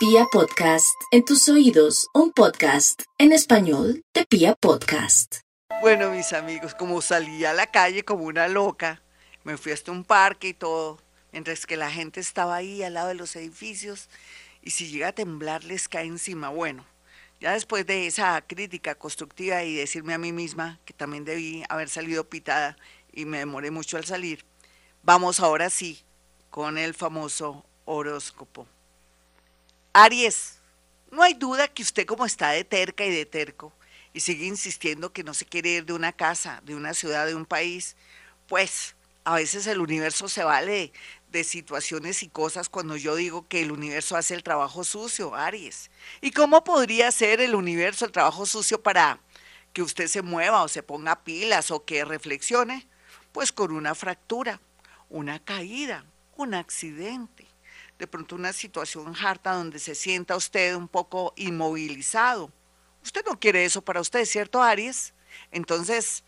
Pía Podcast, en tus oídos, un podcast en español de Pía Podcast. Bueno, mis amigos, como salí a la calle como una loca, me fui hasta un parque y todo, mientras que la gente estaba ahí al lado de los edificios y si llega a temblar les cae encima. Bueno, ya después de esa crítica constructiva y decirme a mí misma que también debí haber salido pitada y me demoré mucho al salir, vamos ahora sí con el famoso horóscopo. Aries, no hay duda que usted, como está de terca y de terco y sigue insistiendo que no se quiere ir de una casa, de una ciudad, de un país, pues a veces el universo se vale de situaciones y cosas cuando yo digo que el universo hace el trabajo sucio, Aries. ¿Y cómo podría hacer el universo el trabajo sucio para que usted se mueva o se ponga pilas o que reflexione? Pues con una fractura, una caída, un accidente. De pronto una situación harta donde se sienta usted un poco inmovilizado. Usted no quiere eso para usted, ¿cierto, Aries? Entonces,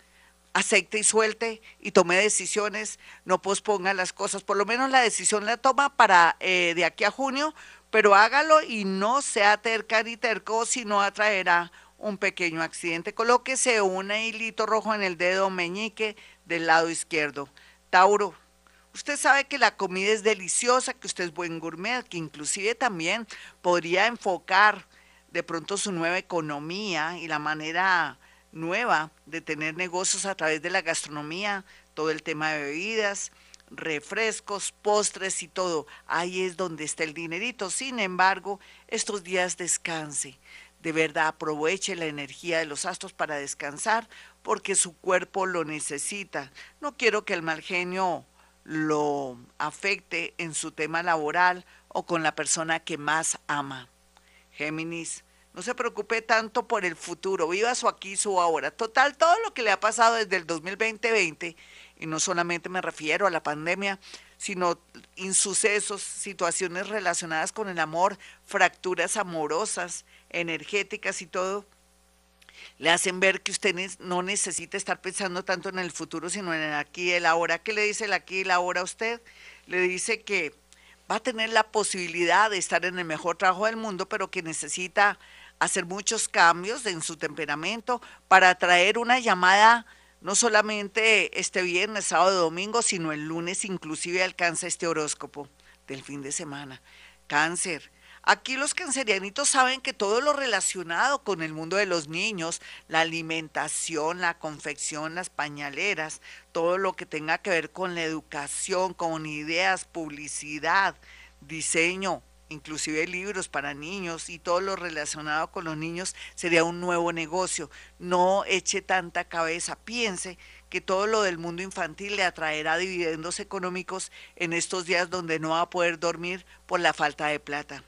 acepte y suelte y tome decisiones, no posponga las cosas. Por lo menos la decisión la toma para de aquí a junio, pero hágalo y no sea terca ni terco, sino atraerá un pequeño accidente. Colóquese un hilito rojo en el dedo meñique del lado izquierdo. Tauro, usted sabe que la comida es deliciosa, que usted es buen gourmet, que inclusive también podría enfocar de pronto su nueva economía y la manera nueva de tener negocios a través de la gastronomía, todo el tema de bebidas, refrescos, postres y todo. Ahí es donde está el dinerito. Sin embargo, estos días descanse. De verdad, aproveche la energía de los astros para descansar porque su cuerpo lo necesita. No quiero que el mal genio lo afecte en su tema laboral o con la persona que más ama. Géminis, no se preocupe tanto por el futuro, viva su aquí, su ahora. Total, todo lo que le ha pasado desde el 2020, y no solamente me refiero a la pandemia, sino insucesos, situaciones relacionadas con el amor, fracturas amorosas, energéticas y todo, le hacen ver que usted no necesita estar pensando tanto en el futuro, sino en el aquí y el ahora. ¿Qué le dice el aquí y el ahora a usted? Le dice que va a tener la posibilidad de estar en el mejor trabajo del mundo, pero que necesita hacer muchos cambios en su temperamento para atraer una llamada no solamente este viernes, sábado, domingo, sino el lunes. Inclusive alcanza este horóscopo del fin de semana. Cáncer. Aquí los cancerianitos saben que todo lo relacionado con el mundo de los niños, la alimentación, la confección, las pañaleras, todo lo que tenga que ver con la educación, con ideas, publicidad, diseño, inclusive libros para niños y todo lo relacionado con los niños sería un nuevo negocio. No eche tanta cabeza, piense que todo lo del mundo infantil le atraerá dividendos económicos en estos días donde no va a poder dormir por la falta de plata.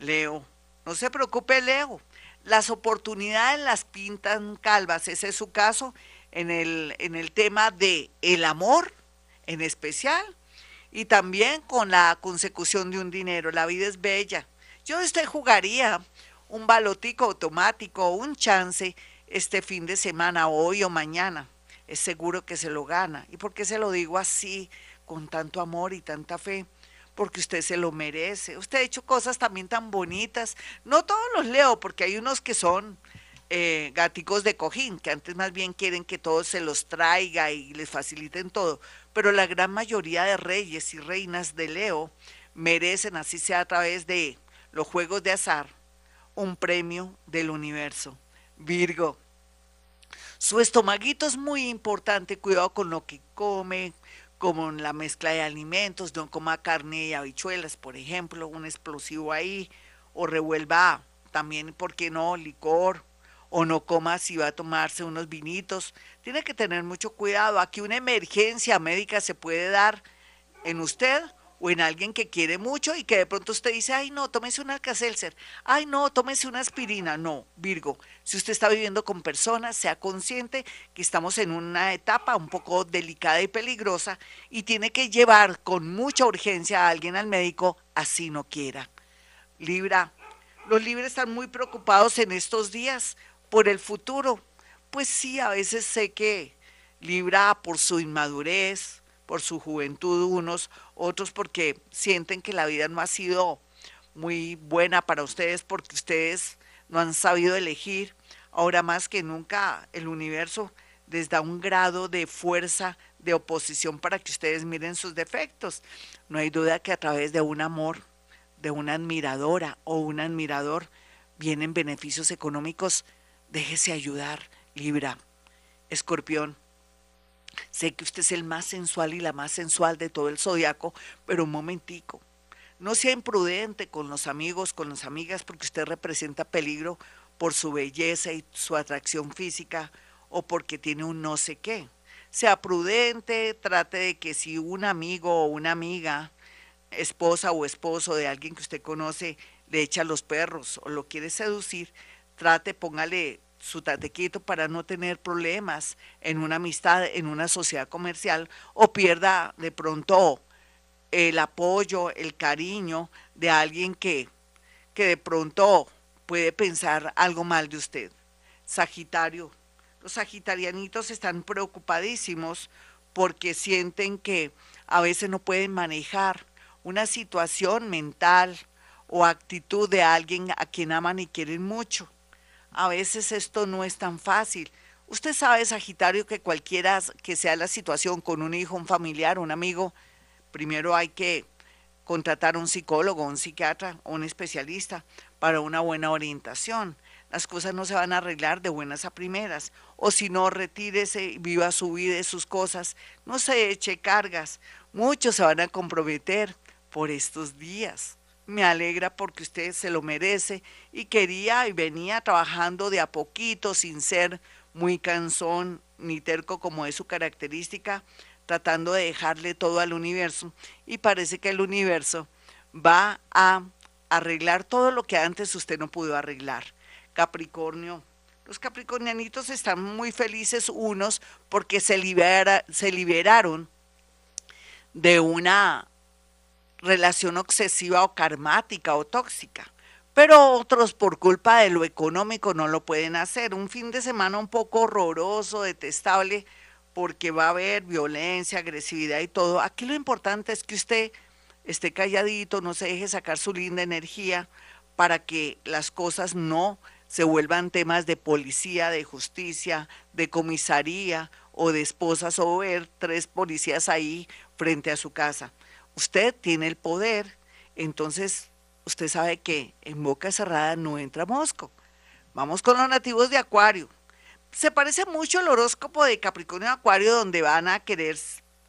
Leo, no se preocupe, Leo, las oportunidades las pintan calvas. Ese es su caso en el tema de el amor en especial y también con la consecución de un dinero. La vida es bella. Yo usted jugaría un balotico automático, un chance este fin de semana, hoy o mañana. Es seguro que se lo gana. ¿Y por qué se lo digo así, con tanto amor y tanta fe? Porque usted se lo merece. Usted ha hecho cosas también tan bonitas. No todos los leo, porque hay unos que son gaticos de cojín, que antes más bien quieren que todo se los traiga y les faciliten todo. Pero la gran mayoría de reyes y reinas de Leo merecen, así sea a través de los juegos de azar, un premio del universo. Virgo, su estomaguito es muy importante. Cuidado con lo que come, como en la mezcla de alimentos, no coma carne y habichuelas, por ejemplo, un explosivo ahí, o revuelva también, ¿por qué no?, licor, o no coma si va a tomarse unos vinitos. Tiene que tener mucho cuidado, aquí una emergencia médica se puede dar en usted o en alguien que quiere mucho y que de pronto usted dice, ay no, tómese un Alka-Seltzer, ay no, tómese una aspirina. No, Virgo, si usted está viviendo con personas, sea consciente que estamos en una etapa un poco delicada y peligrosa y tiene que llevar con mucha urgencia a alguien al médico, así no quiera. Libra, los Libras están muy preocupados en estos días por el futuro. Pues sí, a veces sé que Libra, por su inmadurez, por su juventud unos, otros porque sienten que la vida no ha sido muy buena para ustedes porque ustedes no han sabido elegir. Ahora más que nunca el universo les da un grado de fuerza, de oposición para que ustedes miren sus defectos. No hay duda que a través de un amor, de una admiradora o un admirador, vienen beneficios económicos. Déjese ayudar, Libra. Escorpión, sé que usted es el más sensual y la más sensual de todo el zodiaco, pero un momentico. No sea imprudente con los amigos, con las amigas, porque usted representa peligro por su belleza y su atracción física o porque tiene un no sé qué. Sea prudente, trate de que si un amigo o una amiga, esposa o esposo de alguien que usted conoce, le echa los perros o lo quiere seducir, trate, póngale su tatequito para no tener problemas en una amistad, en una sociedad comercial, o pierda de pronto el apoyo, el cariño de alguien que de pronto puede pensar algo mal de usted. Sagitario, los sagitarianitos están preocupadísimos porque sienten que a veces no pueden manejar una situación mental o actitud de alguien a quien aman y quieren mucho. A veces esto no es tan fácil. Usted sabe, Sagitario, que cualquiera que sea la situación con un hijo, un familiar, un amigo, primero hay que contratar a un psicólogo, un psiquiatra o un especialista para una buena orientación. Las cosas no se van a arreglar de buenas a primeras. O si no, retírese, viva su vida y sus cosas. No se eche cargas. Muchos se van a comprometer por estos días. Me alegra porque usted se lo merece y quería y venía trabajando de a poquito sin ser muy cansón ni terco como es su característica, tratando de dejarle todo al universo, y parece que el universo va a arreglar todo lo que antes usted no pudo arreglar. Capricornio, los capricornianitos están muy felices unos porque se liberaron de una relación obsesiva o karmática o tóxica, pero otros por culpa de lo económico no lo pueden hacer. Un fin de semana un poco horroroso, detestable, porque va a haber violencia, agresividad y todo. Aquí lo importante es que usted esté calladito, no se deje sacar su linda energía para que las cosas no se vuelvan temas de policía, de justicia, de comisaría o de esposas o ver 3 policías ahí frente a su casa. Usted tiene el poder, entonces usted sabe que en boca cerrada no entra mosco. Vamos con los nativos de Acuario. Se parece mucho el horóscopo de Capricornio y Acuario, donde van a querer,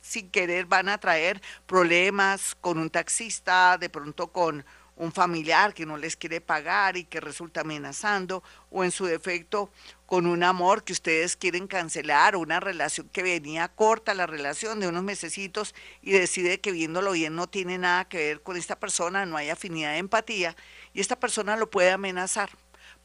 sin querer, van a traer problemas con un taxista, de pronto con un familiar que no les quiere pagar y que resulta amenazando, o en su defecto con un amor que ustedes quieren cancelar, una relación que venía corta, la relación de unos mesecitos, y decide que viéndolo bien no tiene nada que ver con esta persona, no hay afinidad de empatía y esta persona lo puede amenazar.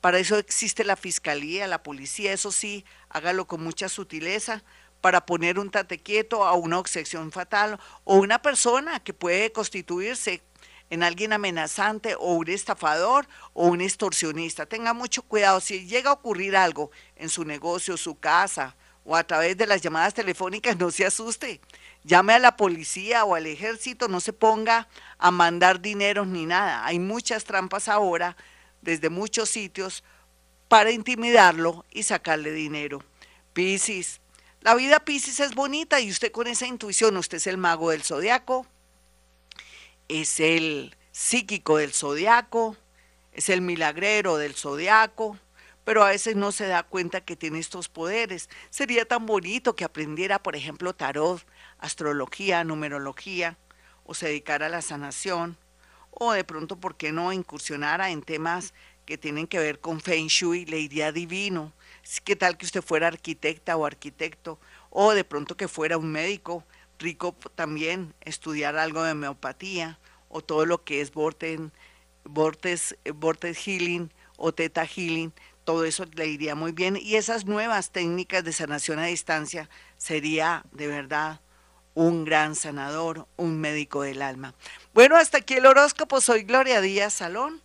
Para eso existe la fiscalía, la policía, eso sí, hágalo con mucha sutileza, para poner un tate quieto a una obsesión fatal o una persona que puede constituirse en alguien amenazante o un estafador o un extorsionista. Tenga mucho cuidado. Si llega a ocurrir algo en su negocio, su casa o a través de las llamadas telefónicas, no se asuste. Llame a la policía o al ejército, no se ponga a mandar dineros ni nada. Hay muchas trampas ahora desde muchos sitios para intimidarlo y sacarle dinero. Piscis, la vida Piscis es bonita y usted con esa intuición, usted es el mago del zodiaco, es el psíquico del zodiaco, es el milagrero del zodiaco, pero a veces no se da cuenta que tiene estos poderes. Sería tan bonito que aprendiera, por ejemplo, tarot, astrología, numerología, o se dedicara a la sanación, o de pronto, ¿por qué no?, incursionara en temas que tienen que ver con Feng Shui, le iría divino. ¿Qué tal que usted fuera arquitecta o arquitecto? O de pronto que fuera un médico rico también, estudiar algo de homeopatía o todo lo que es vortex healing o theta healing, todo eso le iría muy bien. Y esas nuevas técnicas de sanación a distancia, sería de verdad un gran sanador, un médico del alma. Bueno, hasta aquí el horóscopo. Soy Gloria Díaz Salón.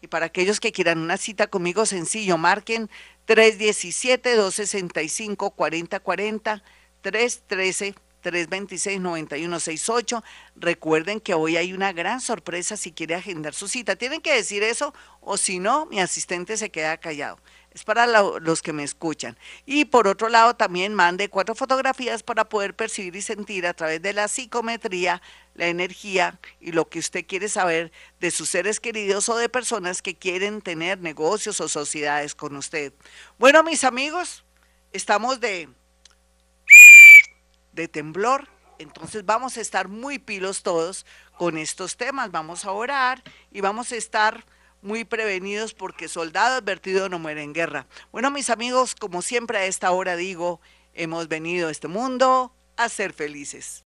Y para aquellos que quieran una cita conmigo, sencillo, marquen 317-265-4040, 313 326-9168. Recuerden que hoy hay una gran sorpresa si quiere agendar su cita. Tienen que decir eso o si no, mi asistente se queda callado. Es para los que me escuchan. Y por otro lado, también mande 4 fotografías para poder percibir y sentir a través de la psicometría, la energía y lo que usted quiere saber de sus seres queridos o de personas que quieren tener negocios o sociedades con usted. Bueno, mis amigos, estamos de temblor, entonces vamos a estar muy pilos todos con estos temas. Vamos a orar y vamos a estar muy prevenidos porque soldado advertido no muere en guerra. Bueno, mis amigos, como siempre a esta hora digo, hemos venido a este mundo a ser felices.